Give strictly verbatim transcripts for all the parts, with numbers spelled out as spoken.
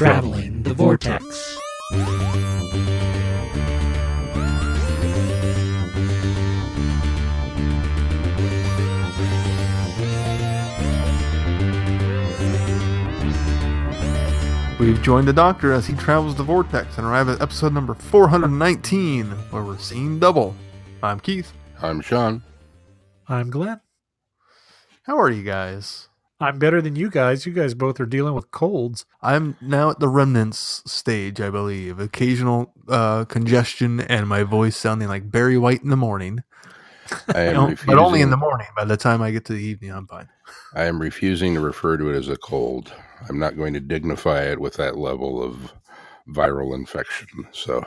traveling the vortex. We've joined the Doctor as he travels the vortex and arrive at episode number four hundred nineteen, where we're seeing double. I'm Keith. I'm Sean. I'm Glenn. How are you guys? I'm better than you guys. You guys both are dealing with colds. I'm now at the remnants stage, I believe. Occasional uh, congestion and my voice sounding like Barry White in the morning. I am know, but only in the morning. By the time I get to the evening, I'm fine. I am refusing to refer to it as a cold. I'm not going to dignify it with that level of viral infection. So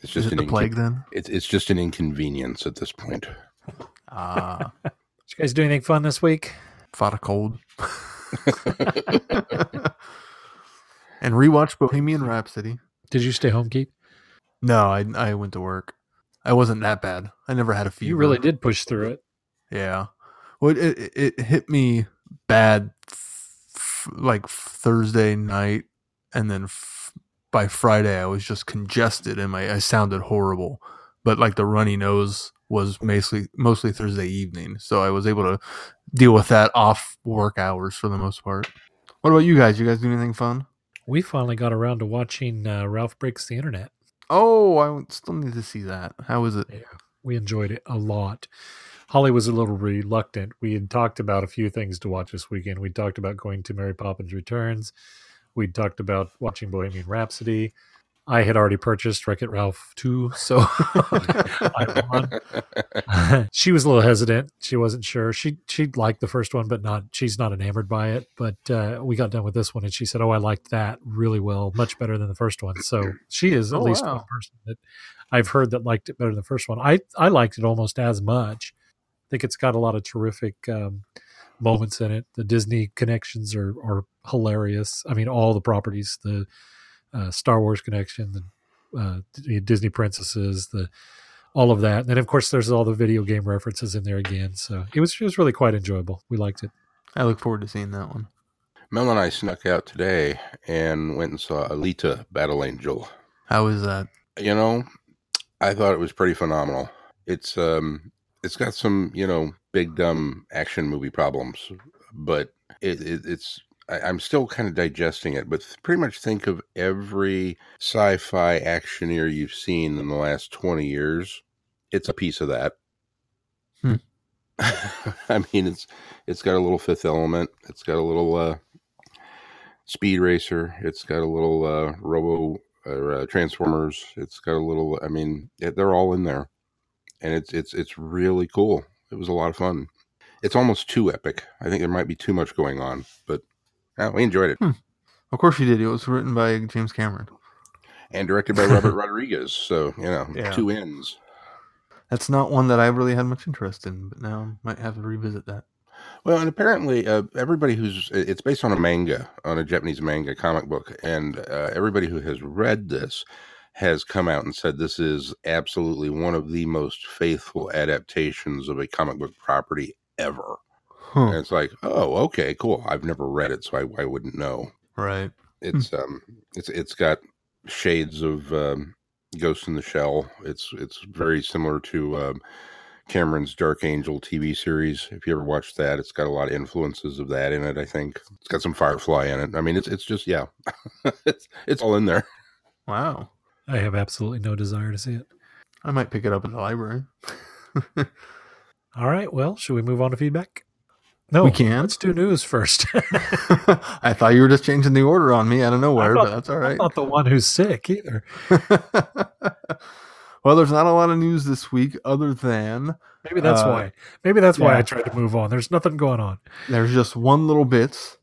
it's just Is it an the inco- plague then? It's it's just an inconvenience at this point. Ah, uh, did you guys do anything fun this week? Fought a cold. And rewatched Bohemian Rhapsody. Did you stay home, Keith? No, I I went to work. I wasn't that bad. I never had a fever. You really did push through it. Yeah. Well, it it, it hit me bad f- like Thursday night, and then f- by Friday I was just congested and my I sounded horrible. But like the runny nose was mostly mostly Thursday evening, so I was able to deal with that off work hours for the most part. What about you guys? You guys do anything fun? We finally got around to watching uh, Ralph Breaks the Internet. Oh, I still need to see that. How is it? Yeah, we enjoyed it a lot. Holly was a little reluctant. We had talked about a few things to watch this weekend. We talked about going to Mary Poppins Returns. We talked about watching Bohemian Rhapsody. I had already purchased Wreck-It Ralph two, so I won. She was a little hesitant. She wasn't sure. She she liked the first one, but not. She's not enamored by it. But uh, we got done with this one, and she said, "Oh, I liked that really well, much better than the first one." So she is at oh, least wow. one person that I've heard that liked it better than the first one. I I liked it almost as much. I think it's got a lot of terrific um, moments in it. The Disney connections are are hilarious. I mean, all the properties. The Uh, Star Wars connection, the uh, Disney princesses, the all of that, and then of course there's all the video game references in there again. So it was it was really quite enjoyable. We liked it. I look forward to seeing that one. Mel and I snuck out today and went and saw Alita: Battle Angel. How is that? You know, I thought it was pretty phenomenal. It's um, it's got some you know big dumb action movie problems, but it, it it's. I'm still kind of digesting it, but pretty much think of every sci-fi actioneer you've seen in the last twenty years. It's a piece of that. Hmm. I mean, it's it's got a little Fifth Element. It's got a little uh, Speed Racer. It's got a little uh, Robo or uh, Transformers. It's got a little. I mean, they're all in there, and it's it's it's really cool. It was a lot of fun. It's almost too epic. I think there might be too much going on, but. Oh, we enjoyed it. Hmm. Of course you did. It was written by James Cameron. And directed by Robert Rodriguez. So, you know, yeah. Two ends. That's not one that I really had much interest in, but now I might have to revisit that. Well, and apparently uh, everybody who's... It's based on a manga, on a Japanese manga comic book. And uh, everybody who has read this has come out and said this is absolutely one of the most faithful adaptations of a comic book property ever. Huh. And it's like, oh, okay, cool. I've never read it, so I, I wouldn't know. Right. It's mm. um, it's it's got shades of um, Ghost in the Shell. It's it's very similar to um, Cameron's Dark Angel T V series. If you ever watched that, it's got a lot of influences of that in it. I think it's got some Firefly in it. I mean, it's it's just yeah, it's it's all in there. Wow. I have absolutely no desire to see it. I might pick it up in the library. All right. Well, should we move on to feedback? No, we can't. Let's do news first. I thought you were just changing the order on me out of nowhere, not, but that's all right. I'm not the one who's sick either. Well, there's not a lot of news this week other than... Maybe that's uh, why. Maybe that's yeah. why I tried to move on. There's nothing going on. There's just one little bit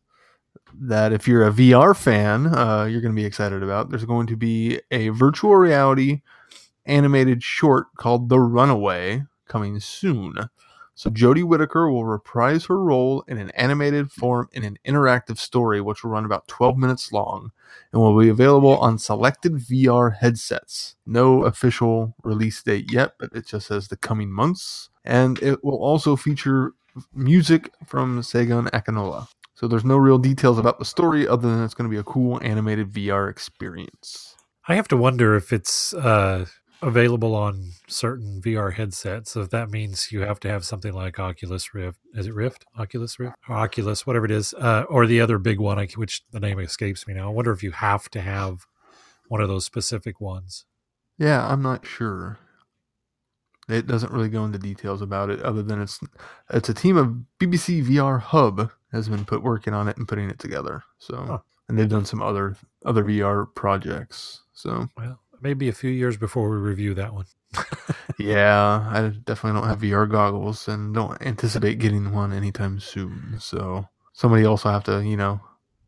that if you're a V R fan, uh, you're going to be excited about. There's going to be a virtual reality animated short called The Runaway coming soon. So Jodie Whittaker will reprise her role in an animated form in an interactive story, which will run about twelve minutes long and will be available on selected V R headsets. No official release date yet, but it just says the coming months. And it will also feature music from Sagan Akinola. So there's no real details about the story other than it's going to be a cool animated V R experience. I have to wonder if it's uh, available on certain V R headsets. So if that means you have to have something like Oculus Rift. Is it Rift? Oculus Rift? Or Oculus, whatever it is. Uh, or the other big one, which the name escapes me now. I wonder if you have to have one of those specific ones. Yeah, I'm not sure. It doesn't really go into details about it other than it's it's a team of B B C V R Hub has been put working on it and putting it together. So huh. And they've done some other other V R projects. So well, maybe a few years before we review that one. Yeah, I definitely don't have V R goggles and don't anticipate getting one anytime soon. So somebody else will have to, you know,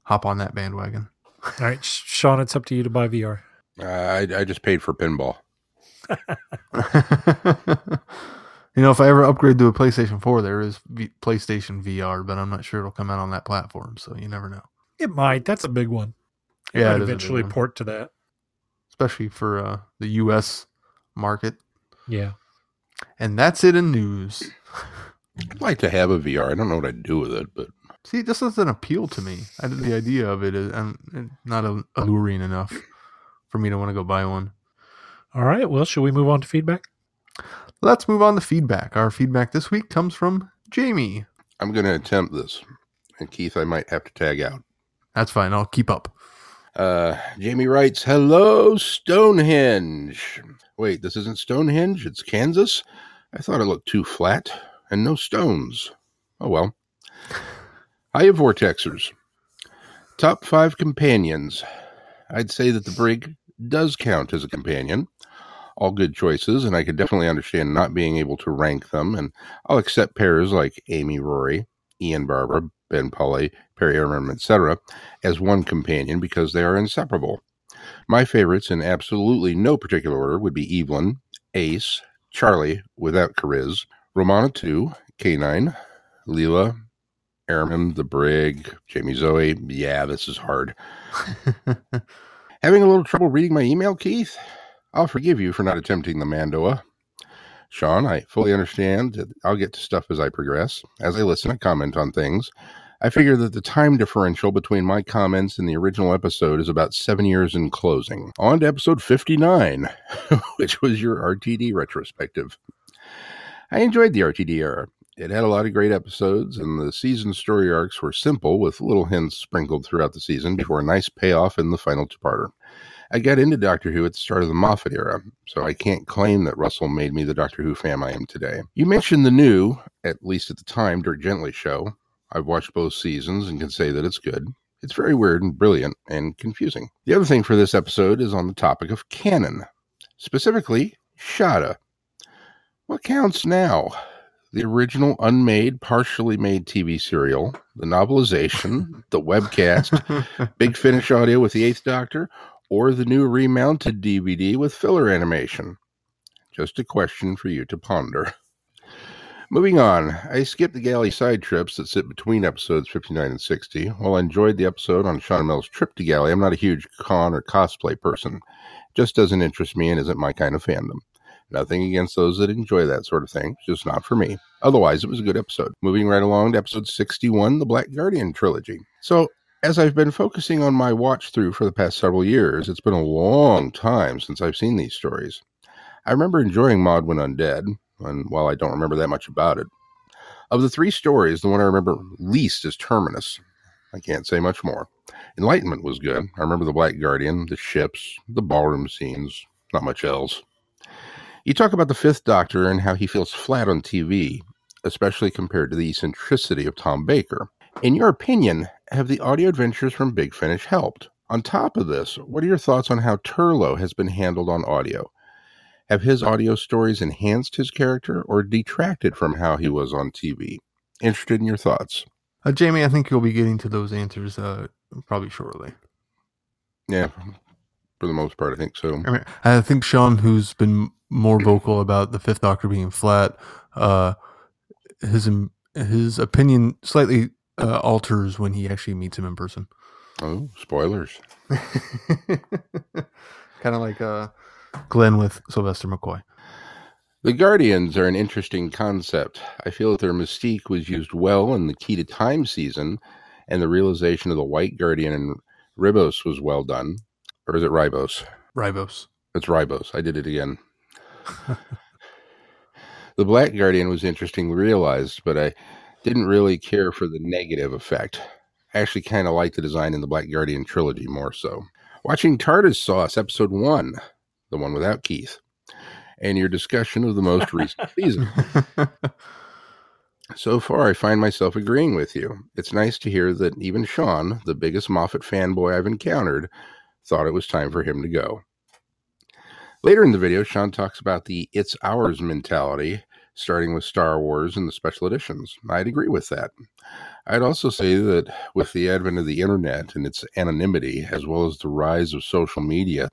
hop on that bandwagon. All right, Sean, it's up to you to buy V R. Uh, I I just paid for pinball. You know, if I ever upgrade to a PlayStation four, there is v- PlayStation V R, but I'm not sure it'll come out on that platform, so you never know. It might. That's a big one. It yeah, might it eventually port to that, especially for uh, the U S market. Yeah, and that's it in news. I'd like to have a V R. I don't know what I'd do with it, but see, it just doesn't appeal to me. I, the idea of it is I'm not alluring enough for me to want to go buy one. All right, well, should we move on to feedback? Let's move on to feedback. Our feedback this week comes from Jamie. I'm going to attempt this, and Keith, I might have to tag out. That's fine. I'll keep up. Uh, Jamie writes, hello, Stonehenge. Wait, this isn't Stonehenge. It's Kansas. I thought it looked too flat and no stones. Oh, well. Hiya, Vortexers. Top five companions. I'd say that the brig does count as a companion. All good choices, and I could definitely understand not being able to rank them, and I'll accept pairs like Amy Rory, Ian Barber, Ben Polly, Perry Erman, et cetera as one companion because they are inseparable. My favorites in absolutely no particular order would be Evelyn, Ace, Charlie without Chariz, Romana two, K nine, Leela, Erman, the Brig, Jamie Zoe. Yeah, this is hard. Having a little trouble reading my email, Keith? I'll forgive you for not attempting the Mandoa. Sean, I fully understand that I'll get to stuff as I progress. As I listen and comment on things, I figure that the time differential between my comments and the original episode is about seven years in closing. On to episode fifty-nine, which was your R T D retrospective. I enjoyed the R T D era. It had a lot of great episodes, and the season story arcs were simple, with little hints sprinkled throughout the season before a nice payoff in the final two-parter. I got into Doctor Who at the start of the Moffat era, so I can't claim that Russell made me the Doctor Who fan I am today. You mentioned the new, at least at the time, Dirk Gently show. I've watched both seasons and can say that it's good. It's very weird and brilliant and confusing. The other thing for this episode is on the topic of canon, specifically Shada. What counts now? The original unmade, partially made T V serial, the novelization, the webcast, Big Finish audio with the Eighth Doctor, or the new remounted D V D with filler animation? Just a question for you to ponder. Moving on, I skipped the galley side trips that sit between episodes fifty-nine and sixty. While I enjoyed the episode on Sean Mell's trip to galley, I'm not a huge con or cosplay person. It just doesn't interest me and isn't my kind of fandom. Nothing against those that enjoy that sort of thing, just not for me. Otherwise, it was a good episode. Moving right along to episode sixty-one, the Black Guardian trilogy. So, as I've been focusing on my watch through for the past several years, it's been a long time since I've seen these stories. I remember enjoying Mawdryn Undead, and while I don't remember that much about it, of the three stories, the one I remember least is Terminus. I can't say much more. Enlightenment was good. I remember the Black Guardian, the ships, the ballroom scenes, not much else. You talk about the Fifth Doctor and how he feels flat on T V, especially compared to the eccentricity of Tom Baker. In your opinion, have the audio adventures from Big Finish helped? On top of this, what are your thoughts on how Turlo has been handled on audio? Have his audio stories enhanced his character or detracted from how he was on T V? Interested in your thoughts. Uh, Jamie, I think you'll be getting to those answers uh, probably shortly. Yeah, for the most part, I think so. I mean, I think Sean, who's been more vocal about the Fifth Doctor being flat, uh, his his opinion slightly uh, alters when he actually meets him in person. Oh, spoilers! Kind of like uh, Glenn with Sylvester McCoy. The Guardians are an interesting concept. I feel that their mystique was used well in the Key to Time season, and the realization of the White Guardian and Ribos was well done. Or is it Ribos? Ribos. It's Ribos. I did it again. The Black Guardian was interesting, realized, but I didn't really care for the negative effect. I actually kind of liked the design in the Black Guardian trilogy more so. Watching TARDIS Sauce, episode one, the one without Keith, and your discussion of the most recent season. So far, I find myself agreeing with you. It's nice to hear that even Sean, the biggest Moffat fanboy I've encountered, thought it was time for him to go. Later in the video, Sean talks about the it's ours mentality, starting with Star Wars and the special editions. I'd agree with that. I'd also say that with the advent of the internet and its anonymity, as well as the rise of social media,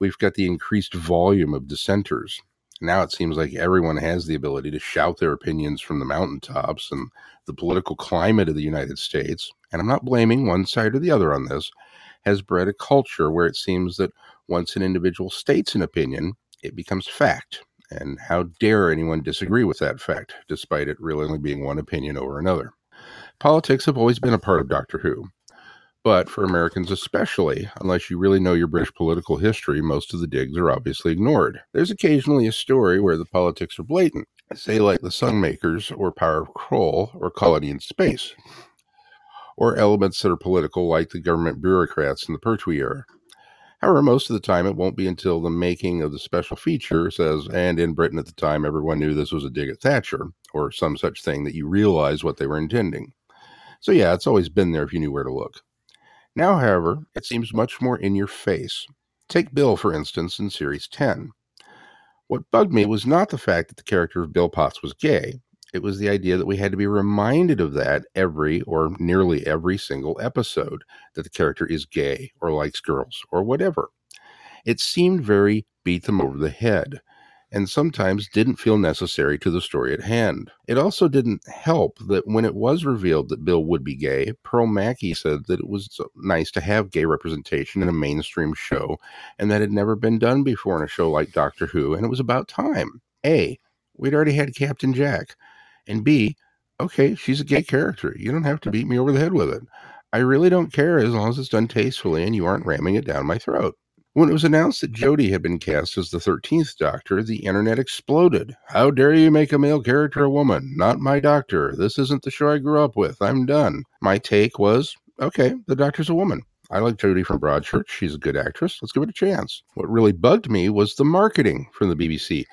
we've got the increased volume of dissenters. Now it seems like everyone has the ability to shout their opinions from the mountaintops and the political climate of the United States, and I'm not blaming one side or the other on this, has bred a culture where it seems that once an individual states an opinion, it becomes fact, and how dare anyone disagree with that fact, despite it really only being one opinion over another. Politics have always been a part of Doctor Who. But for Americans especially, unless you really know your British political history, most of the digs are obviously ignored. There's occasionally a story where the politics are blatant, say like The Sunmakers or Power of Kroll or Colony in Space, or elements that are political like the government bureaucrats in the Pertwee era. However, most of the time it won't be until the making of the special feature says, and in Britain at the time everyone knew this was a dig at Thatcher, or some such thing that you realize what they were intending. So yeah, it's always been there if you knew where to look. Now, however, it seems much more in your face. Take Bill, for instance, in Series ten. What bugged me was not the fact that the character of Bill Potts was gay. It was the idea that we had to be reminded of that every or nearly every single episode, that the character is gay or likes girls or whatever. It seemed very beat them over the head, and sometimes didn't feel necessary to the story at hand. It also didn't help that when it was revealed that Bill would be gay, Pearl Mackie said that it was nice to have gay representation in a mainstream show, and that had never been done before in a show like Doctor Who, and it was about time. A, we'd already had Captain Jack, and B, okay, she's a gay character. You don't have to beat me over the head with it. I really don't care as long as it's done tastefully and you aren't ramming it down my throat. When it was announced that Jodie had been cast as the thirteenth Doctor, the internet exploded. How dare you make a male character a woman? Not my Doctor. This isn't the show I grew up with. I'm done. My take was, okay, the Doctor's a woman. I like Jodie from Broadchurch. She's a good actress. Let's give it a chance. What really bugged me was the marketing from the B B C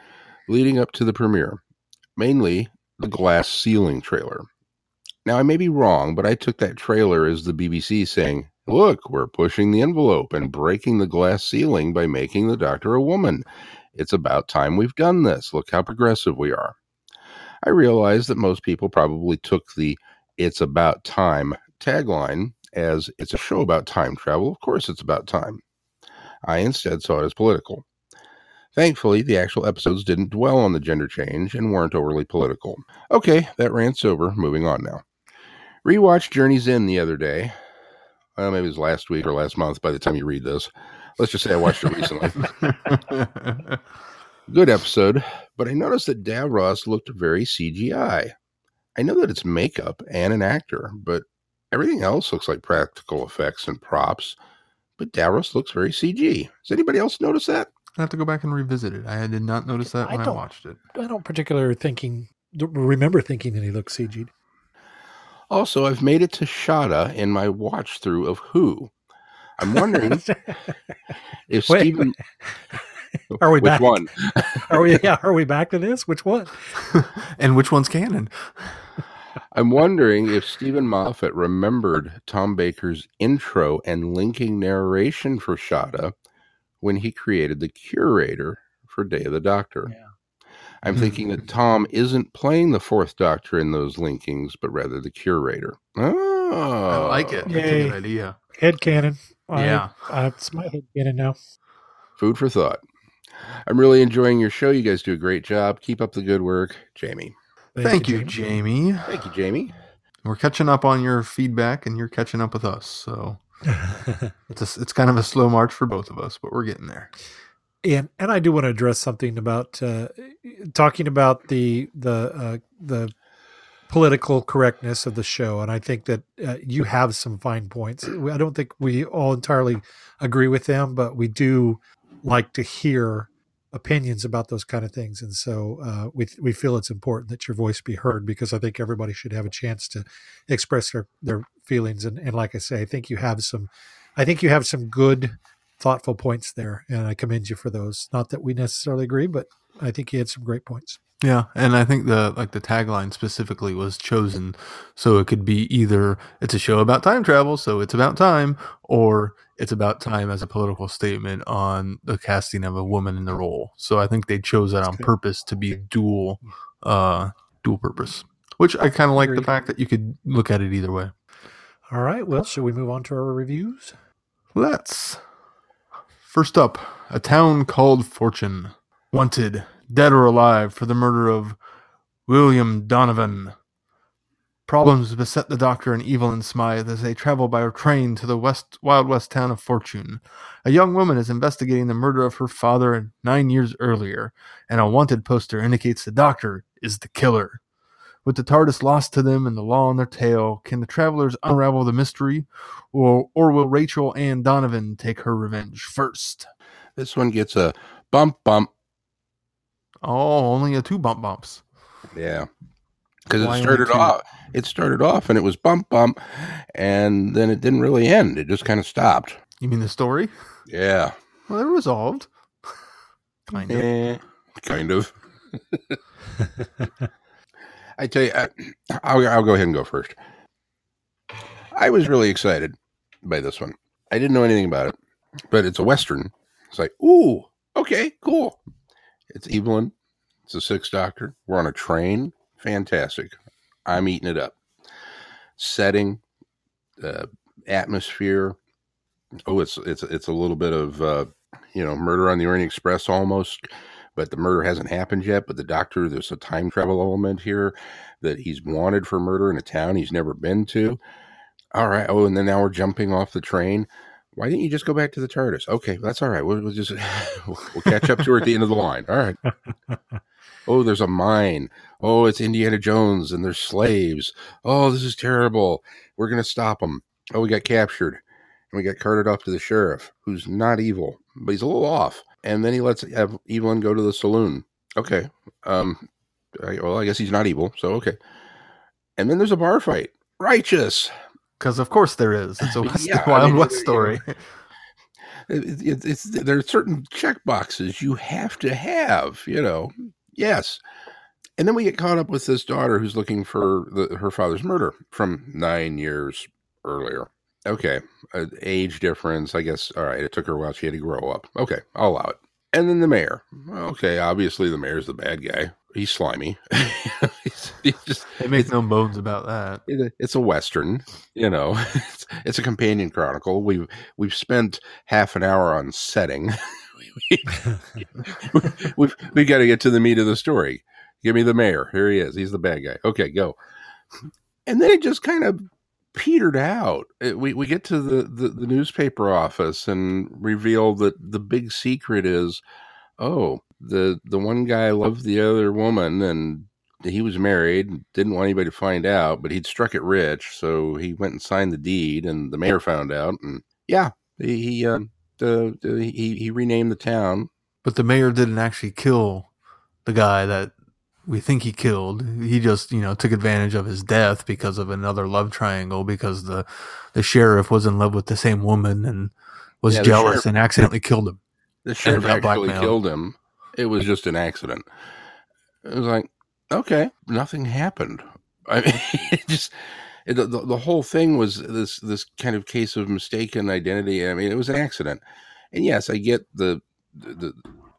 leading up to the premiere, mainly the glass ceiling trailer. Now, I may be wrong, but I took that trailer as the B B C saying, look, we're pushing the envelope and breaking the glass ceiling by making the Doctor a woman. It's about time we've done this. Look how progressive we are. I realize that most people probably took the it's about time tagline as it's a show about time travel. Of course it's about time. I instead saw it as political. Thankfully, the actual episodes didn't dwell on the gender change and weren't overly political. Okay, that rant's over. Moving on now. Rewatched Journey's End the other day. Uh, maybe it was last week or last month by the time you read this. Let's just say I watched it recently. Good episode, but I noticed that Davros looked very C G I. I know that it's makeup and an actor, but everything else looks like practical effects and props, but Davros looks very C G. Does anybody else notice that? I have to go back and revisit it. I did not notice that I when I watched it. I don't particularly thinking, remember thinking that he looked C G'd. Also, I've made it to Shada in my watch through of Who. I'm wondering if Wait, Stephen. Are we which back? One? Are we? Yeah, are we back to this? Which one? And which one's canon? I'm wondering if Stephen Moffat remembered Tom Baker's intro and linking narration for Shada when he created the curator for Day of the Doctor. Yeah. I'm thinking that Tom isn't playing the fourth Doctor in those linkings, but rather the curator. Oh, I like it. That's a good idea. Headcanon. Yeah. I, I, it's my headcanon now. Food for thought. I'm really enjoying your show. You guys do a great job. Keep up the good work. Jamie. Thank, Thank you, Jamie. Jamie. Thank you, Jamie. We're catching up on your feedback, and you're catching up with us. So it's a, it's kind of a slow march for both of us, but we're getting there. And and I do want to address something about uh, talking about the the uh, the political correctness of the show. And I think that uh, you have some fine points. I don't think we all entirely agree with them, but we do like to hear opinions about those kind of things. And so uh, we we feel it's important that your voice be heard, because I think everybody should have a chance to express their, their feelings. And, and like I say, I think you have some, I think you have some good, thoughtful points there. And I commend you for those. Not that we necessarily agree, but I think you had some great points. Yeah, and I think the like the tagline specifically was chosen so it could be either it's a show about time travel, so it's about time, or it's about time as a political statement on the casting of a woman in the role. So I think they chose that on purpose to be dual, uh, dual purpose, which I kind of like the fact that you could look at it either way. All right, well, should we move on to our reviews? Let's. First up, A Town Called Fortune. Wanted, dead or alive, for the murder of William Donovan. Problems beset the doctor and Evelyn Smythe as they travel by train to the west, Wild West town of Fortune. A young woman is investigating the murder of her father nine years earlier, and a wanted poster indicates the doctor is the killer. With the TARDIS lost to them and the law on their tail, can the travelers unravel the mystery, or, or will Rachel Ann Donovan take her revenge first? This one gets a bump bump. Oh, only a two bump bumps. Yeah, because it started off. It started off, and it was bump bump, and then it didn't really end. It just kind of stopped. You mean the story? Yeah. Well, it resolved. Kind of. Eh, kind of. I tell you, I, I'll, I'll go ahead and go first. I was really excited by this one. I didn't know anything about it, but it's a Western. It's like, ooh, okay, cool. It's Evelyn. It's the Sixth Doctor. We're on a train. Fantastic. I'm eating it up. Setting, uh, atmosphere. Oh, it's it's it's a little bit of uh, you know, Murder on the Orient Express almost, but the murder hasn't happened yet. But the Doctor, there's a time travel element here that he's wanted for murder in a town he's never been to. All right. Oh, and then now we're jumping off the train. Why didn't you just go back to the TARDIS? Okay, that's all right. We'll, we'll just we'll, we'll catch up to her at the end of the line. All right. Oh, there's a mine. Oh, it's Indiana Jones and there's slaves. Oh, this is terrible. We're going to stop them. Oh, we got captured and we got carted off to the sheriff, who's not evil, but he's a little off. And then he lets have Evelyn go to the saloon. Okay. Um. I, well, I guess he's not evil, so okay. And then there's a bar fight. Righteous. Because of course there is. It's a West, yeah, Wild I mean, West story. It, it, it, it's, there are certain checkboxes you have to have, you know. Yes. And then we get caught up with this daughter who's looking for the, her father's murder from nine years earlier. Okay. Uh, age difference, I guess. All right. It took her a while. She had to grow up. Okay. I'll allow it. And then the mayor. Okay. Obviously, the mayor's the bad guy. He's slimy. he's, he's just, it makes no bones about that. It, it's a Western, you know. It's, it's a companion chronicle. We've we've spent half an hour on setting. we, we, we've we've got to get to the meat of the story. Give me the mayor. Here he is. He's the bad guy. Okay, go. And then it just kind of petered out. It, we we get to the, the the newspaper office and reveal that the big secret is, oh, the the one guy loved the other woman and he was married, didn't want anybody to find out, but he'd struck it rich, so he went and signed the deed, and the mayor found out, and yeah, he he uh, uh, he, he renamed the town. But the mayor didn't actually kill the guy that we think he killed. He just, you know, took advantage of his death because of another love triangle, because the the sheriff was in love with the same woman and was yeah, jealous sheriff, and accidentally killed him. The sheriff actually blackmail. killed him. It was just an accident. It was like, okay, nothing happened. I mean, it just it, the the whole thing was this this kind of case of mistaken identity. I mean, it was an accident. And yes, I get the the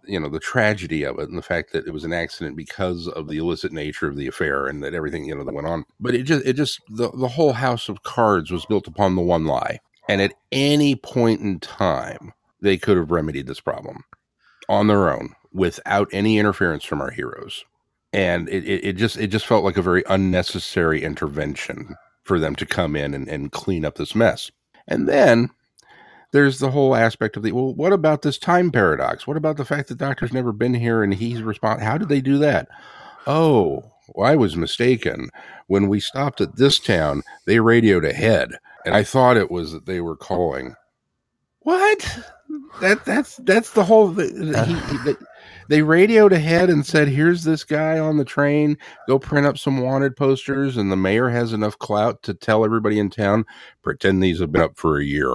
you know the tragedy of it and the fact that it was an accident because of the illicit nature of the affair and that everything you know that went on. But it just it just the the whole house of cards was built upon the one lie. And at any point in time, they could have remedied this problem on their own, without any interference from our heroes. And it, it, it just it just felt like a very unnecessary intervention for them to come in and, and clean up this mess. And then there's the whole aspect of the, well, what about this time paradox? What about the fact that the doctor's never been here and he's responsible? How did they do that? Oh, Well, I was mistaken. When we stopped at this town, they radioed ahead, and I thought it was that they were calling. What? That that's that's the whole. The, the, he, he, the, they radioed ahead and said, "Here's this guy on the train. Go print up some wanted posters." And the mayor has enough clout to tell everybody in town, "Pretend these have been up for a year."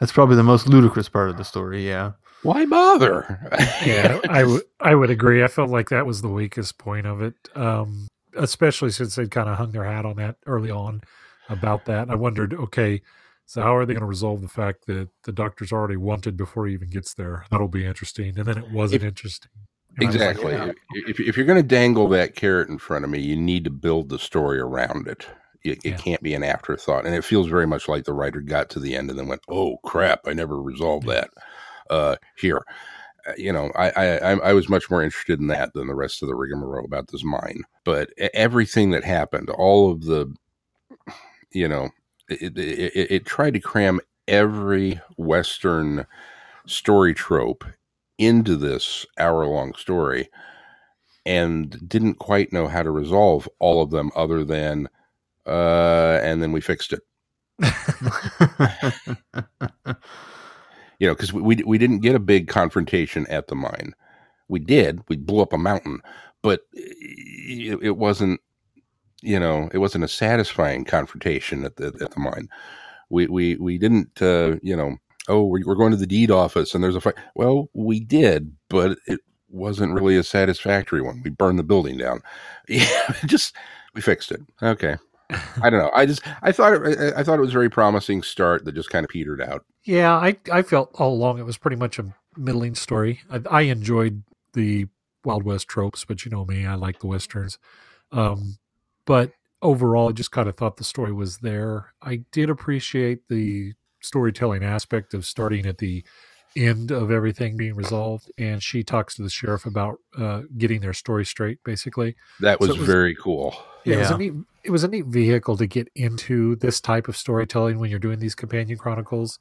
That's probably the most ludicrous part of the story. Yeah. Why bother? Yeah, I, w- I would agree. I felt like that was the weakest point of it, um, especially since they'd kind of hung their hat on that early on about that. I wondered, okay, so how are they going to resolve the fact that the doctor's already wanted before he even gets there? That'll be interesting. And then it wasn't if, interesting. And exactly. Like, yeah. if, if you're going to dangle that carrot in front of me, you need to build the story around it. It, it yeah. can't be an afterthought. And it feels very much like the writer got to the end and then went, oh, crap, I never resolved yeah. that. Uh, here, uh, you know, I, I I was much more interested in that than the rest of the rigmarole about this mine. But everything that happened, all of the, you know, it, it, it, it tried to cram every Western story trope into this hour-long story, and didn't quite know how to resolve all of them, other than, uh, and then we fixed it. You know, because we, we we didn't get a big confrontation at the mine. We did. We blew up a mountain, but it, it wasn't, you know, it wasn't a satisfying confrontation at the at the mine. We we we didn't, uh, you know, oh, we're, we're going to the deed office and there's a fight. Well, we did, but it wasn't really a satisfactory one. We burned the building down. Yeah, just we fixed it. Okay. I don't know. I just I thought it, I thought it was a very promising start that just kind of petered out. Yeah, I, I felt all along it was pretty much a middling story. I, I enjoyed the Wild West tropes, but you know me, I like the Westerns. Um, but overall, I just kind of thought the story was there. I did appreciate the storytelling aspect of starting at the end of everything being resolved, and she talks to the sheriff about uh getting their story straight, basically. That was, so was very cool. Yeah, yeah. It, was a neat, it was a neat vehicle to get into this type of storytelling when you're doing these companion chronicles,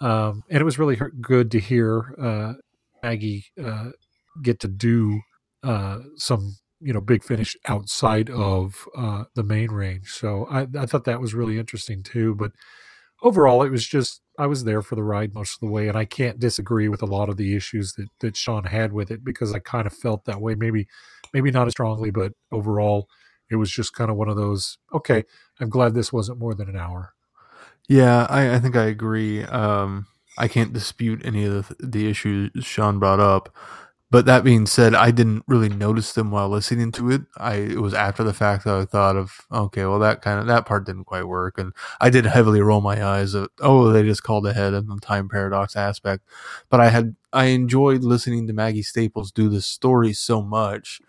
um and it was really good to hear uh Maggie uh get to do uh some, you know, big finish outside of uh the main range. So I, I thought that was really interesting too. But overall, it was just, I was there for the ride most of the way, and I can't disagree with a lot of the issues that, that Sean had with it, because I kind of felt that way. Maybe maybe not as strongly, but overall, it was just kind of one of those, okay, I'm glad this wasn't more than an hour. Yeah, I, I think I agree. Um, I can't dispute any of the, the issues Sean brought up. But that being said, I didn't really notice them while listening to it. I it was after the fact that I thought of, okay, well, that kind of that part didn't quite work, and I did heavily roll my eyes at, oh, they just called ahead on the time paradox aspect. But I had I enjoyed listening to Maggie Staples do this story so much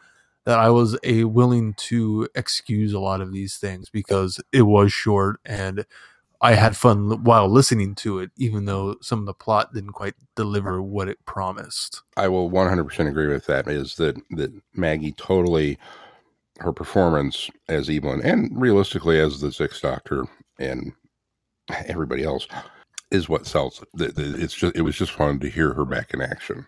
that I was a willing to excuse a lot of these things because it was short, and I had fun while listening to it, even though some of the plot didn't quite deliver what it promised. I will one hundred percent agree with that, is that, that Maggie totally, her performance as Evelyn, and realistically as the Sixth Doctor and everybody else, is what sells it. It's just, it was just fun to hear her back in action.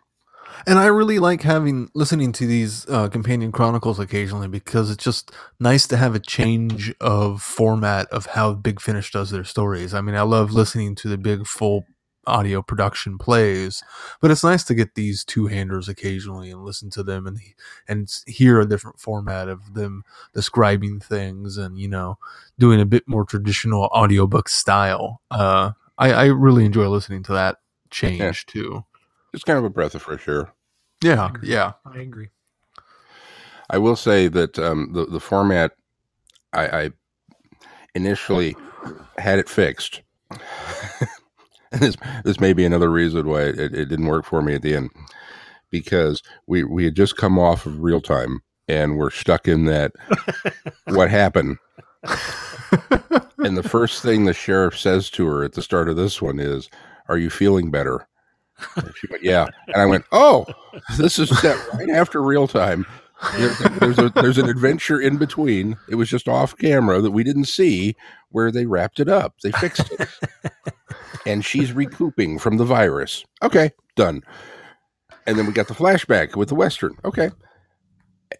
And I really like having listening to these uh, companion chronicles occasionally, because it's just nice to have a change of format of how Big Finish does their stories. I mean, I love listening to the big full audio production plays, but it's nice to get these two-handers occasionally and listen to them and and hear a different format of them describing things and, you know, doing a bit more traditional audiobook style. Uh, I, I really enjoy listening to that change yeah. too. It's kind of a breath of fresh air. Yeah, I agree. yeah. I agree. I will say that um, the, the format, I, I initially had it fixed. And this, this may be another reason why it, it didn't work for me at the end. Because we, we had just come off of Real Time, and we're stuck in that, what happened? And the first thing the sheriff says to her at the start of this one is, are you feeling better? She went, yeah. And I went, oh, this is set right after Real Time. There, there's, a, there's an adventure in between. It was just off camera that we didn't see, where they wrapped it up. They fixed it. And she's recouping from the virus. Okay, done. And then we got the flashback with the Western. Okay.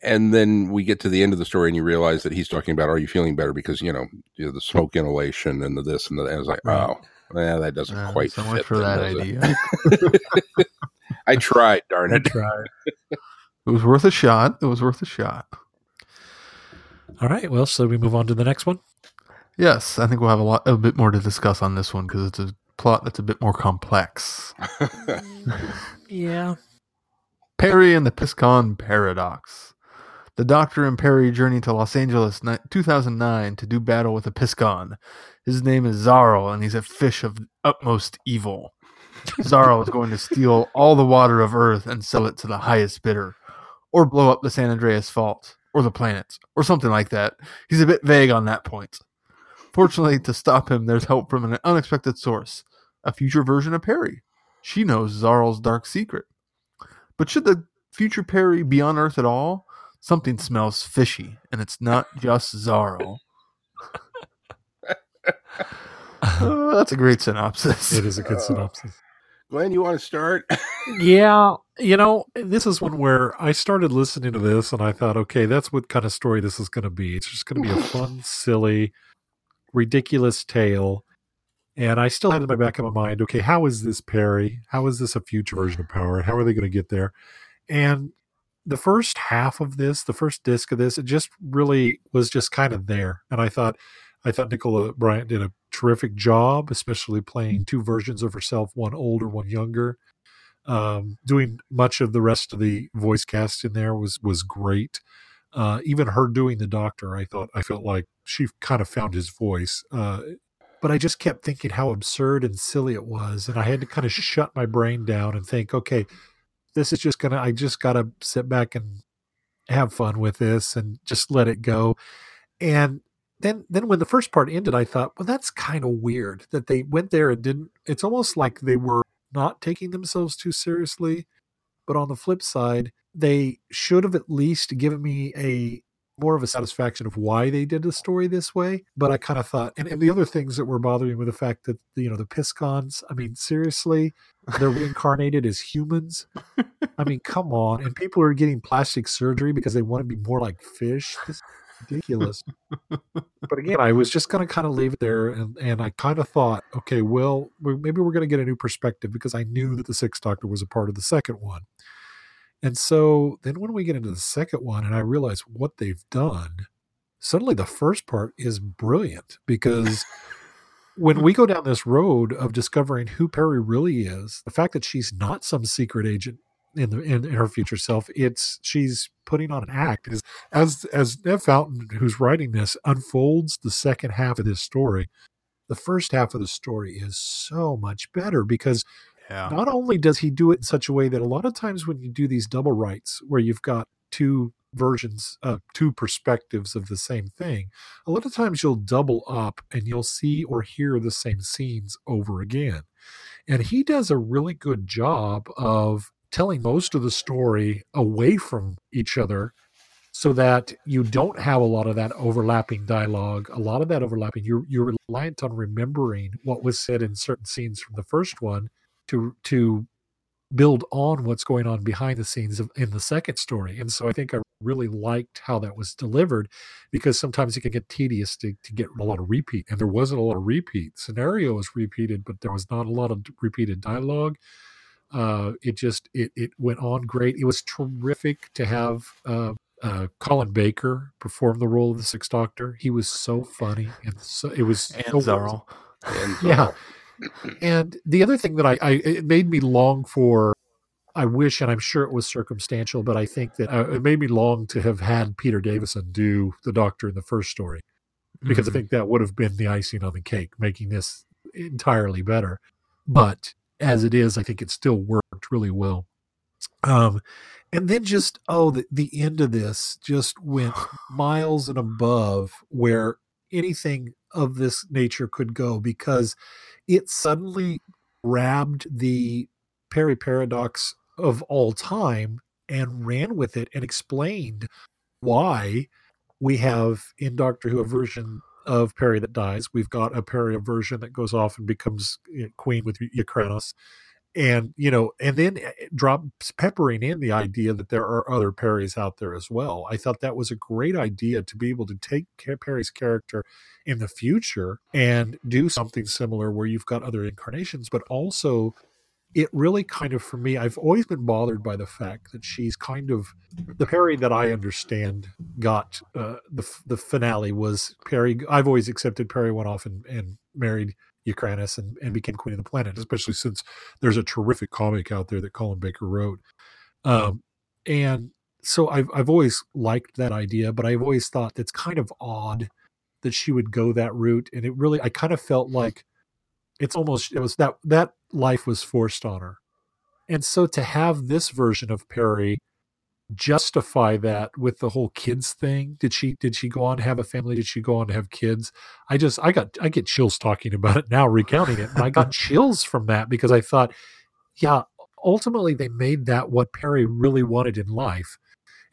And then we get to the end of the story and you realize that he's talking about, are you feeling better? Because, you know, you know the smoke inhalation and the this and the that. I was like, right. oh, well, that doesn't uh, quite so fit. So much for that idea. I tried, darn it. I tried. It was worth a shot. It was worth a shot. All right. Well, so we move on to the next one. Yes. I think we'll have a lot, a bit more to discuss on this one because it's a plot that's a bit more complex. Yeah. Perry and the Piscon Paradox. The Doctor and Perry journey to Los Angeles two thousand nine to do battle with a Piscon. His name is Zarl, and he's a fish of utmost evil. Zarl is going to steal all the water of Earth and sell it to the highest bidder, or blow up the San Andreas Fault, or the planets, or something like that. He's a bit vague on that point. Fortunately, to stop him, there's help from an unexpected source, a future version of Perry. She knows Zarl's dark secret. But should the future Perry be on Earth at all? Something smells fishy, and it's not just Zarl. uh, that's a great synopsis. It is a good uh, synopsis. Glenn, you want to start? Yeah. You know, this is one where I started listening to this, and I thought, okay, that's what kind of story this is going to be. It's just going to be a fun, silly, ridiculous tale. And I still had in my back of my mind, okay, how is this Perry? How is this a future version of Power? How are they going to get there? And the first half of this, the first disc of this, it just really was just kind of there. And I thought, I thought Nicola Bryant did a terrific job, especially playing two versions of herself, one older, one younger. Um, doing much of the rest of the voice cast in there was was great. Uh, even her doing the Doctor, I thought, I felt like she kind of found his voice. Uh, But I just kept thinking how absurd and silly it was. And I had to kind of shut my brain down and think, okay, this is just going to, I just got to sit back and have fun with this and just let it go. And then, then when the first part ended, I thought, well, that's kind of weird that they went there and didn't, it's almost like they were not taking themselves too seriously. But on the flip side, they should have at least given me a, more of a satisfaction of why they did the story this way. But I kind of thought, and, and the other things that were bothering me were the fact that, you know, the Piscons, I mean, seriously, they're reincarnated as humans. I mean, come on. And people are getting plastic surgery because they want to be more like fish. This is ridiculous. But again, I was just going to kind of leave it there. And, and I kind of thought, okay, well, maybe we're going to get a new perspective because I knew that the Sixth Doctor was a part of the second one. And so then when we get into the second one and I realize what they've done, suddenly the first part is brilliant because when we go down this road of discovering who Perry really is, the fact that she's not some secret agent in the, in, in her future self, it's she's putting on an act. Is as as Nev Fountain, who's writing this, unfolds the second half of this story, the first half of the story is so much better because yeah. Not only does he do it in such a way that a lot of times when you do these double rights where you've got two versions, uh, two perspectives of the same thing, a lot of times you'll double up and you'll see or hear the same scenes over again. And he does a really good job of telling most of the story away from each other so that you don't have a lot of that overlapping dialogue, a lot of that overlapping. You're, you're reliant on remembering what was said in certain scenes from the first one to to build on what's going on behind the scenes of, in the second story. And so I think I really liked how that was delivered because sometimes it can get tedious to, to get a lot of repeat. And there wasn't a lot of repeat. Scenario was repeated, but there was not a lot of repeated dialogue. Uh, it just, it it went on great. It was terrific to have uh, uh, Colin Baker perform the role of the Sixth Doctor. He was so funny. And so it was and so Zarl. And Zarl. Yeah. And the other thing that I, I, it made me long for, I wish, and I'm sure it was circumstantial, but I think that uh, it made me long to have had Peter Davison do the Doctor in the first story, because mm-hmm. I think that would have been the icing on the cake, making this entirely better. But as it is, I think it still worked really well. Um, and then just, oh, the, the end of this just went miles and above where anything of this nature could go, because it suddenly grabbed the Perry paradox of all time and ran with it and explained why we have in Doctor Who a version of Perry that dies. We've got a Perry version that goes off and becomes queen with Ykranos. And, you know, and then drops peppering in the idea that there are other Perrys out there as well. I thought that was a great idea to be able to take Perry's character in the future and do something similar where you've got other incarnations, but also it really kind of, for me, I've always been bothered by the fact that she's kind of, the Perry that I understand got uh, the the finale was Perry. I've always accepted Perry went off and, and married Eucranus and, and became queen of the planet, especially since there's a terrific comic out there that Colin Baker wrote. Um, and so I've, I've always liked that idea, but I've always thought that's kind of odd that she would go that route. And it really, I kind of felt like it's almost, it was that, that life was forced on her. And so to have this version of Perry justify that with the whole kids thing, did she, did she go on to have a family? Did she go on to have kids? I just, I got, I get chills talking about it now, recounting it. And I got chills from that because I thought, yeah, ultimately they made that what Perry really wanted in life.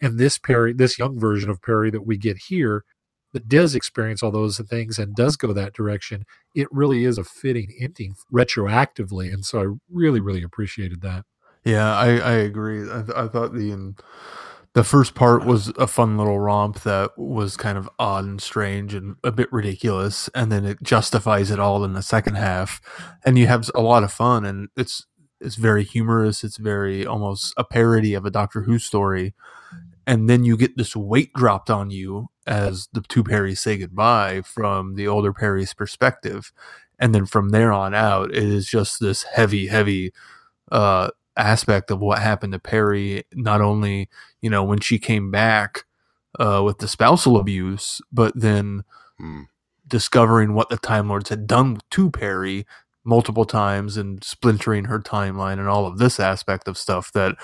And this Perry, this young version of Perry that we get here, that does experience all those things and does go that direction, it really is a fitting ending retroactively. And so I really, really appreciated that. Yeah, I, I agree. I, I thought the the first part was a fun little romp that was kind of odd and strange and a bit ridiculous. And then it justifies it all in the second half. And you have a lot of fun. And it's it's very humorous. It's very almost a parody of a Doctor Who story. And then you get this weight dropped on you as the two Perrys say goodbye from the older Perry's perspective. And then from there on out, it is just this heavy, heavy uh, aspect of what happened to Perry. Not only, you know, when she came back uh, with the spousal abuse, but then hmm. discovering what the Time Lords had done to Perry multiple times and splintering her timeline and all of this aspect of stuff that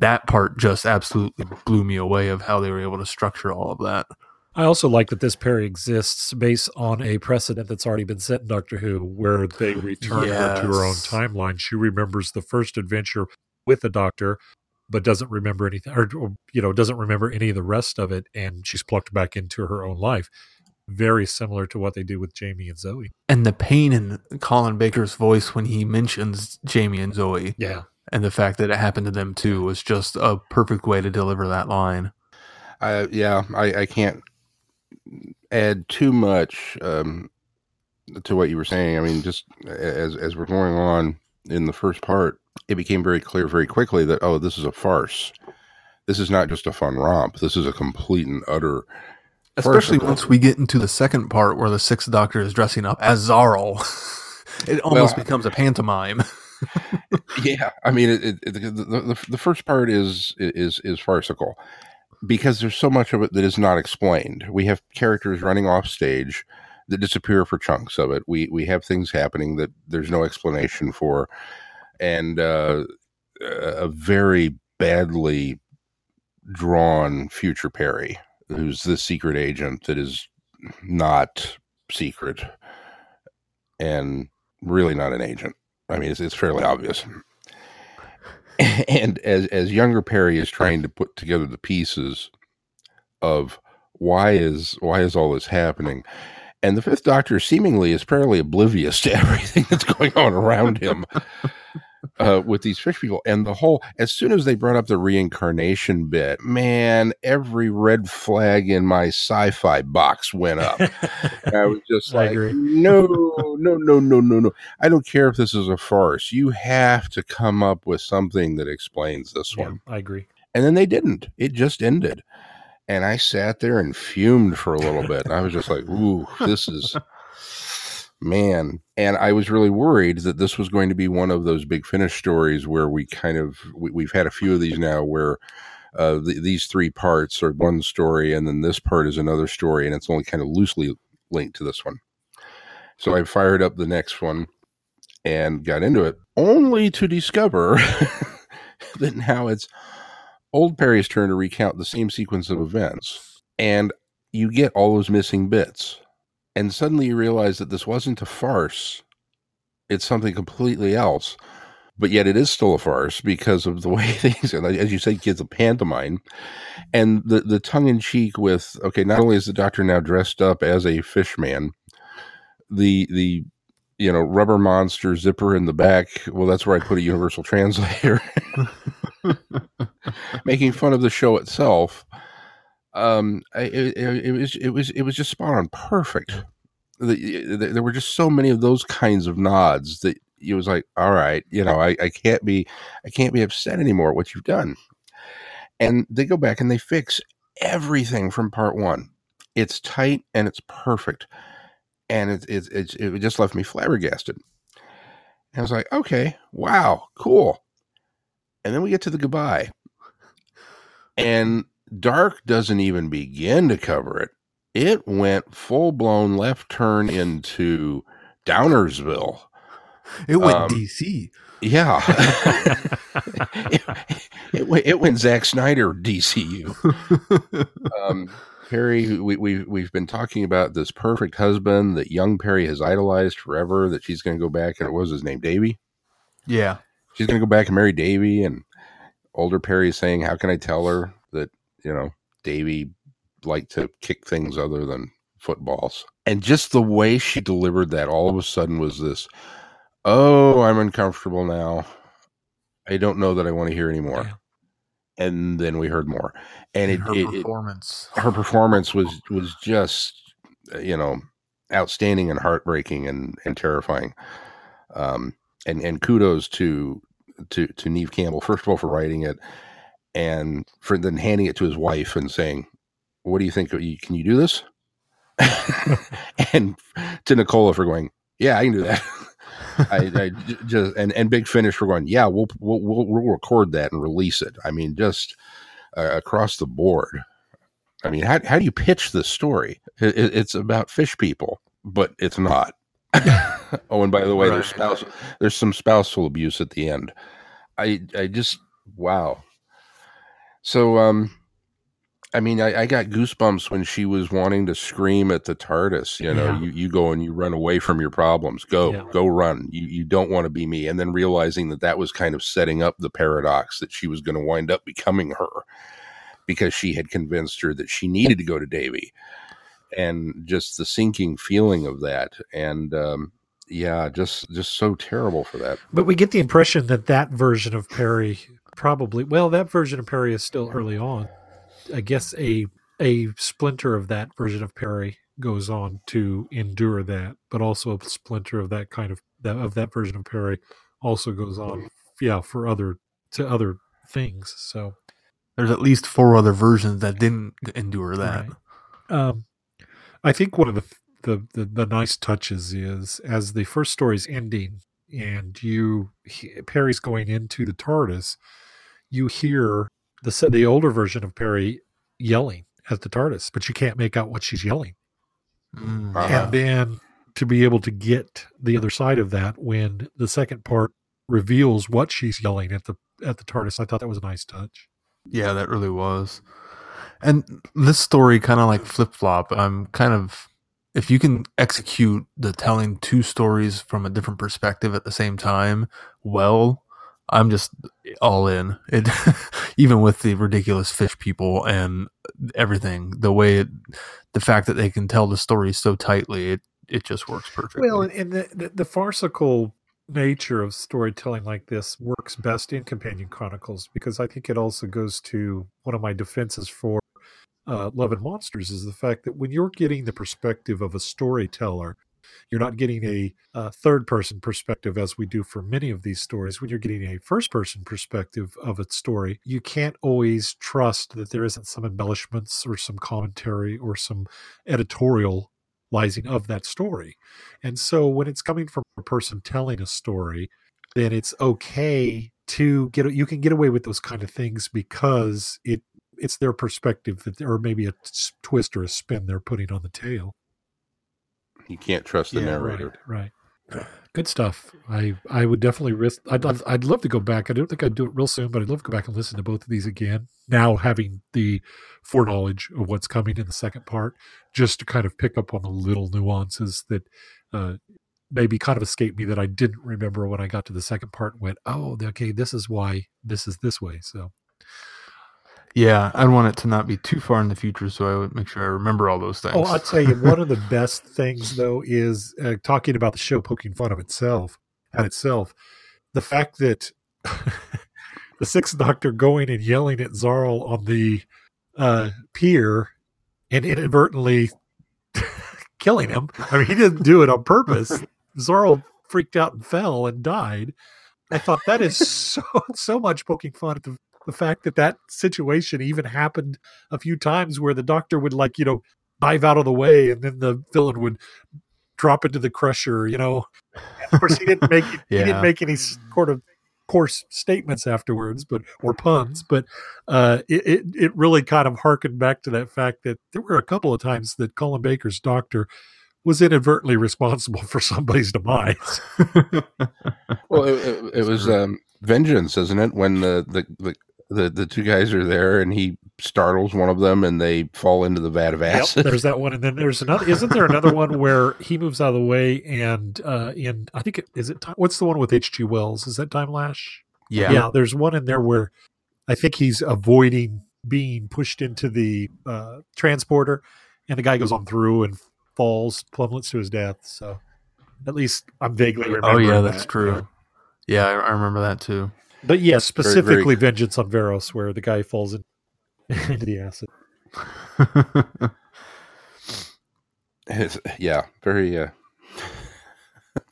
that part just absolutely blew me away of how they were able to structure all of that. I also like that this Perry exists based on a precedent that's already been set in Doctor Who, where they return yes. her to her own timeline. She remembers the first adventure with the Doctor, but doesn't remember anything, or, you know, doesn't remember any of the rest of it, and she's plucked back into her own life. Very similar to what they do with Jamie and Zoe. And the pain in Colin Baker's voice when he mentions Jamie and Zoe. Yeah. And the fact that it happened to them too was just a perfect way to deliver that line. Uh, yeah, I, I can't add too much um, to what you were saying. I mean, just as as we're going on in the first part, it became very clear very quickly that, oh, this is a farce. This is not just a fun romp. This is a complete and utter farce. Especially once we get into the second part where the Sixth Doctor is dressing up as Zarl. It almost well, becomes a pantomime. Yeah, I mean, it, it, the, the the first part is is is farcical because there's so much of it that is not explained. We have characters running off stage that disappear for chunks of it. We we have things happening that there's no explanation for, and uh, a very badly drawn future Perry, who's the secret agent that is not secret and really not an agent. I mean, it's, it's fairly obvious. And as as younger Perry is trying to put together the pieces of why is why is all this happening, and the Fifth Doctor seemingly is fairly oblivious to everything that's going on around him uh, with these fish people. And the whole, as soon as they brought up the reincarnation bit, man, every red flag in my sci-fi box went up. I was just like, no, no, no, no, no, no. I don't care if this is a farce. You have to come up with something that explains this yeah, one. I agree. And then they didn't. It just ended. And I sat there and fumed for a little bit. And I was just like, ooh, this is... Man, and I was really worried that this was going to be one of those Big Finish stories where we kind of, we, we've had a few of these now where uh, the, these three parts are one story and then this part is another story and it's only kind of loosely linked to this one. So I fired up the next one and got into it only to discover that now it's old Perry's turn to recount the same sequence of events and you get all those missing bits. And suddenly you realize that this wasn't a farce. It's something completely else. But yet it is still a farce because of the way things are. As you said, kids, a pantomime. And the, the tongue-in-cheek with, okay, not only is the Doctor now dressed up as a fish man, the, the you know, rubber monster zipper in the back. Well, that's where I put a universal translator. Making fun of the show itself. Um, I, it, it was it was it was just spot on perfect. The, the, there were just so many of those kinds of nods that it was like, all right, you know, I, I can't be I can't be upset anymore at what you've done. And they go back and they fix everything from part one. It's tight and it's perfect, and it it it, it just left me flabbergasted. And I was like, okay, wow, cool. And then we get to the goodbye, and Dark doesn't even begin to cover it. It went full-blown left turn into Downersville. It went um, D C. Yeah. it, it, went, it went Zack Snyder D C U. um, Perry, we, we, we've been talking about this perfect husband that young Perry has idolized forever, that she's going to go back, and what was his name, Davey? Yeah. She's going to go back and marry Davey, and older Perry is saying, how can I tell her that, you know, Davey liked to kick things other than footballs? And just the way she delivered that all of a sudden was this, oh, I'm uncomfortable now. I don't know that I want to hear anymore. Yeah. And then we heard more. And, and it, her it, performance. It, her performance was was just, you know, outstanding and heartbreaking and, and terrifying. Um, and, and kudos to to to Neve Campbell, first of all, for writing it, and for then handing it to his wife and saying, what do you think? Can you do this? And to Nicola for going, yeah, I can do that. I, I just and, and Big Finish for going, yeah, we'll we'll we'll record that and release it. I mean, just uh, across the board. I mean, how how do you pitch this story? It, it's about fish people, but it's not. Oh, and by the way, right. there's spouse, there's some spousal abuse at the end. I I just wow. So um. I mean, I, I got goosebumps when she was wanting to scream at the TARDIS, you know, yeah. you, you go and you run away from your problems. Go, yeah. go run. You you don't want to be me. And then realizing that that was kind of setting up the paradox that she was going to wind up becoming her, because she had convinced her that she needed to go to Davy, and just the sinking feeling of that. And, um, yeah, just, just so terrible for that. But we get the impression that that version of Perry probably, well, that version of Perry is still early on. I guess a a splinter of that version of Perry goes on to endure that, but also a splinter of that kind of that, of that version of Perry also goes on, yeah, for other to other things. So there's at least four other versions that didn't endure that. Right. Um, I think one of the, the the the nice touches is as the first story's ending and you he, Perry's going into the TARDIS, you hear The the older version of Perry yelling at the TARDIS, but you can't make out what she's yelling. Mm. Uh-huh. And then to be able to get the other side of that when the second part reveals what she's yelling at the at the TARDIS, I thought that was a nice touch. Yeah, that really was. And this story kind of like flip flop. I'm kind of if you can execute the telling two stories from a different perspective at the same time, well. I'm just all in it, even with the ridiculous fish people and everything, the way, it, the fact that they can tell the story so tightly, it, it just works perfectly. Well, and the, the, the farcical nature of storytelling like this works best in Companion Chronicles, because I think it also goes to one of my defenses for uh, Love and Monsters is the fact that when you're getting the perspective of a storyteller, you're not getting a, a third-person perspective as we do for many of these stories. When you're getting a first-person perspective of a story, you can't always trust that there isn't some embellishments or some commentary or some editorializing of that story. And so when it's coming from a person telling a story, then it's okay to get, you can get away with those kind of things because it it's their perspective that, or maybe a twist or a spin they're putting on the tale. You can't trust the yeah, narrator. Right, right. Good stuff. I, I would definitely risk. I'd love, I'd love to go back. I don't think I'd do it real soon, but I'd love to go back and listen to both of these again. Now having the foreknowledge of what's coming in the second part, just to kind of pick up on the little nuances that uh, maybe kind of escaped me that I didn't remember when I got to the second part and went, oh, okay, this is why this is this way. So Yeah, I'd want it to not be too far in the future, so I would make sure I remember all those things. Oh, I'll tell you, one of the best things, though, is uh, talking about the show poking fun of itself, at itself. The fact that the Sixth Doctor going and yelling at Zarl on the uh, pier and inadvertently killing him. I mean, he didn't do it on purpose. Zarl freaked out and fell and died. I thought that is so so much poking fun at the The fact that that situation even happened a few times where the Doctor would, like, you know, dive out of the way and then the villain would drop into the crusher, you know. And of course, he didn't make yeah. he didn't make any sort of coarse statements afterwards, but or puns. But uh, it, it it really kind of harkened back to that fact that there were a couple of times that Colin Baker's Doctor was inadvertently responsible for somebody's demise. Well, it, it, it was um, Vengeance, isn't it? When the the, the The the two guys are there, and he startles one of them, and they fall into the vat of acid. Yep, there's that one, and then there's another. Isn't there another one where he moves out of the way, and uh, in I think it, is it time, what's the one with H G. Wells? Is that Time Lash? Yeah, yeah. There's one in there where I think he's avoiding being pushed into the uh, transporter, and the guy goes on through and falls, plummets to his death. So at least I'm vaguely remembering. Oh yeah, that's that. true. Yeah, I, I remember that too. But yes, yeah, specifically very, very... Vengeance on Davros, where the guy falls in, into the acid. Yeah, very, uh,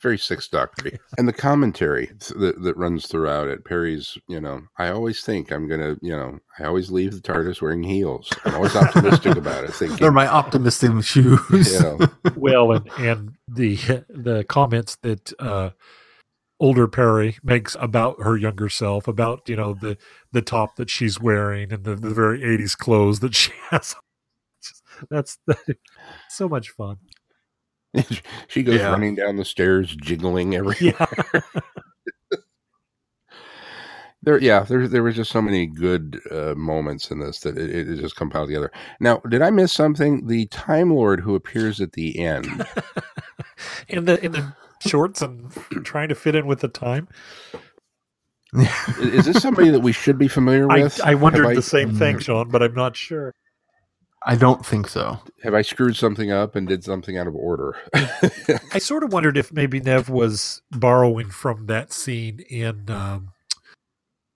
very Sixth Doctor-y. And the commentary that, that runs throughout it, Perry's, you know, I always think I'm going to, you know, I always leave the TARDIS wearing heels. I'm always optimistic about it. Thinking, they're my optimistic shoes. You know. Well, and, and the the comments that... Uh, older Perry makes about her younger self, about, you know, the, the top that she's wearing and the, the very eighties clothes that she has. That's that, so much fun. She goes yeah. running down the stairs, jiggling everywhere. Yeah. there, yeah, there, there was just so many good uh, moments in this that it, it just compiled together. Now, did I miss something? The Time Lord who appears at the end in the in the. shorts and trying to fit in with the time. Is this somebody that we should be familiar with? I, I wondered I, the same thing, Sean, but I'm not sure. I don't think so. Have I screwed something up and did something out of order? I sort of wondered if maybe Nev was borrowing from that scene in, um,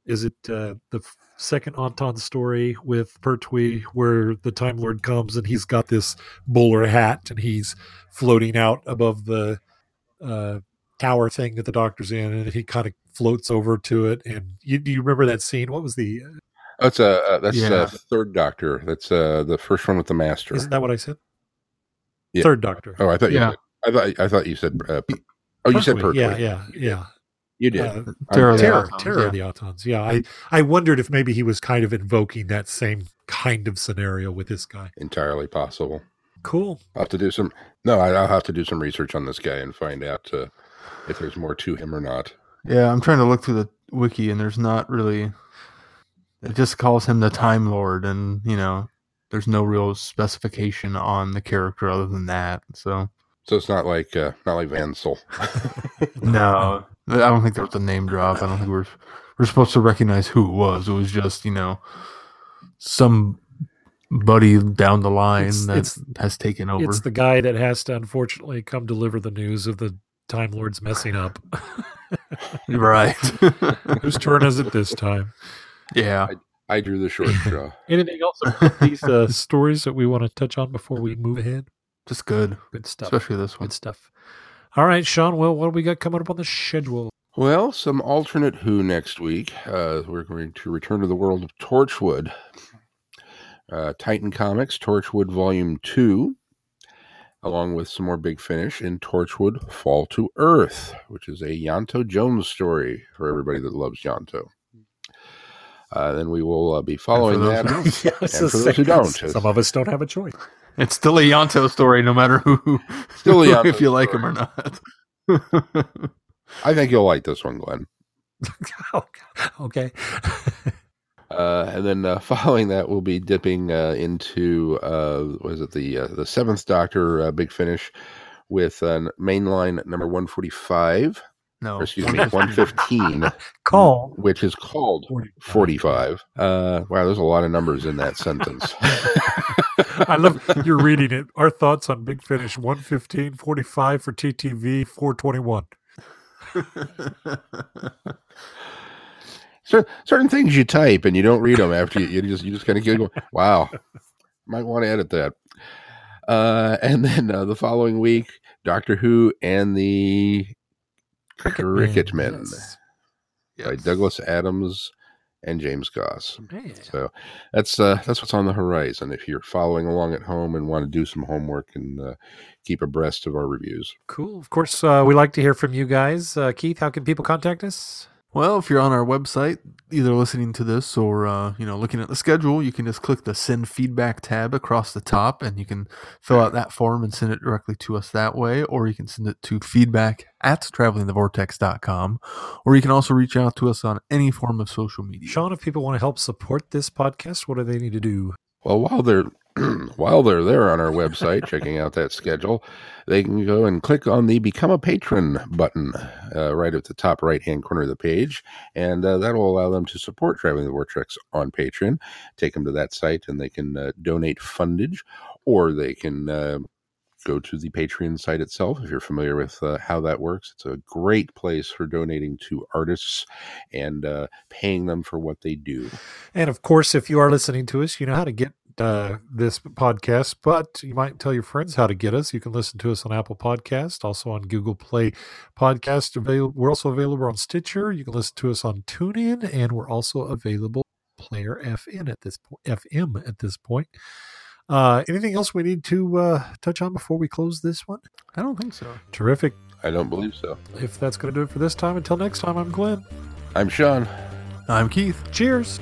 is it uh, the second Anton story with Pertwee where the Time Lord comes and he's got this bowler hat and he's floating out above the Uh, tower thing that the Doctor's in, and he kind of floats over to it. And you, do you remember that scene? What was the? Uh, that's a uh, that's yeah. uh, third Doctor. That's uh, the first one with the Master. Isn't that what I said? Yeah. Third Doctor. Oh, I thought. Yeah. You did. I thought. I thought you said. Uh, per- oh, Pertwee. You said Pertwee. Yeah, yeah, yeah. You did. Uh, Terror, Terror, Terror yeah. of the Autons. Yeah, I I wondered if maybe he was kind of invoking that same kind of scenario with this guy. Entirely possible. Cool. I'll have to do some. No, I'll have to do some research on this guy and find out uh, if there's more to him or not. Yeah, I'm trying to look through the wiki, and there's not really. It just calls him the Time Lord, and you know, there's no real specification on the character other than that. So, so it's not like uh, not like Vansel. No, I don't think there was a name drop. I don't think we're we're supposed to recognize who it was. It was just, you know, some. buddy down the line it's, that it's, has taken over. It's the guy that has to unfortunately come deliver the news of the Time Lord's messing up. Right. Whose turn is it this time? Yeah. I, I drew the short straw. Anything else about these uh, stories that we want to touch on before we move ahead? Just good. Good stuff. Especially this one. Good stuff. All right, Sean, well, what do we got coming up on the schedule? Well, some alternate Who next week. Uh, we're going to return to the world of Torchwood. Uh, Titan Comics, Torchwood Volume two, along with some more Big Finish in Torchwood Fall to Earth, which is a Yonto Jones story for everybody that loves Yonto. Uh, then we will uh, be following that. And for those, that. Yes, and for those who don't. Some of us don't have a choice. It's still a Yonto story, no matter who, still a Yonto if you story. Like him or not. I think you'll like this one, Glenn. Okay. Uh, and then uh, following that, we'll be dipping uh, into uh, what is it the uh, the Seventh Doctor uh, Big Finish with uh, mainline number one forty-five, No. Or excuse me, one fifteen. Call. Which is called forty-five. Uh, wow, there's a lot of numbers in that sentence. I love you're reading it. Our thoughts on Big Finish, one fifteen, forty-five for T T V, four twenty-one. So, certain things you type and you don't read them after you, you just you just kind of giggle. Wow, might want to edit that. Uh, and then uh, the following week, Doctor Who and the Cricket, Cricket Men, Men yes. by yes. Douglas Adams and James Goss. Okay. So that's uh, that's what's on the horizon. If you're following along at home and want to do some homework and uh, keep abreast of our reviews, cool. Of course, uh, we like to hear from you guys. Uh, Keith, how can people contact us? Well, if you're on our website, either listening to this or uh, you know looking at the schedule, you can just click the Send Feedback tab across the top, and you can fill out that form and send it directly to us that way, or you can send it to feedback at traveling the vortex dot com, or you can also reach out to us on any form of social media. Sean, if people want to help support this podcast, what do they need to do? Well, while they're while they're there on our website, checking out that schedule, they can go and click on the Become a Patron button uh, right at the top right-hand corner of the page, and uh, that'll allow them to support Traveling the Vortex on Patreon. Take them to that site, and they can uh, donate fundage, or they can uh, go to the Patreon site itself, if you're familiar with uh, how that works. It's a great place for donating to artists and uh, paying them for what they do. And, of course, if you are listening to us, you know how to get Uh, this podcast, but you might tell your friends how to get us. You can listen to us on Apple Podcast, also on Google Play Podcast. We're also available on Stitcher. You can listen to us on TuneIn, and we're also available Player F M at this po- F M at this point. Uh, anything else we need to uh, touch on before we close this one? I don't think so. Terrific. I don't believe so. If that's going to do it for this time, until next time, I'm Glenn. I'm Sean. I'm Keith. Cheers.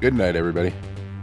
Good night, everybody.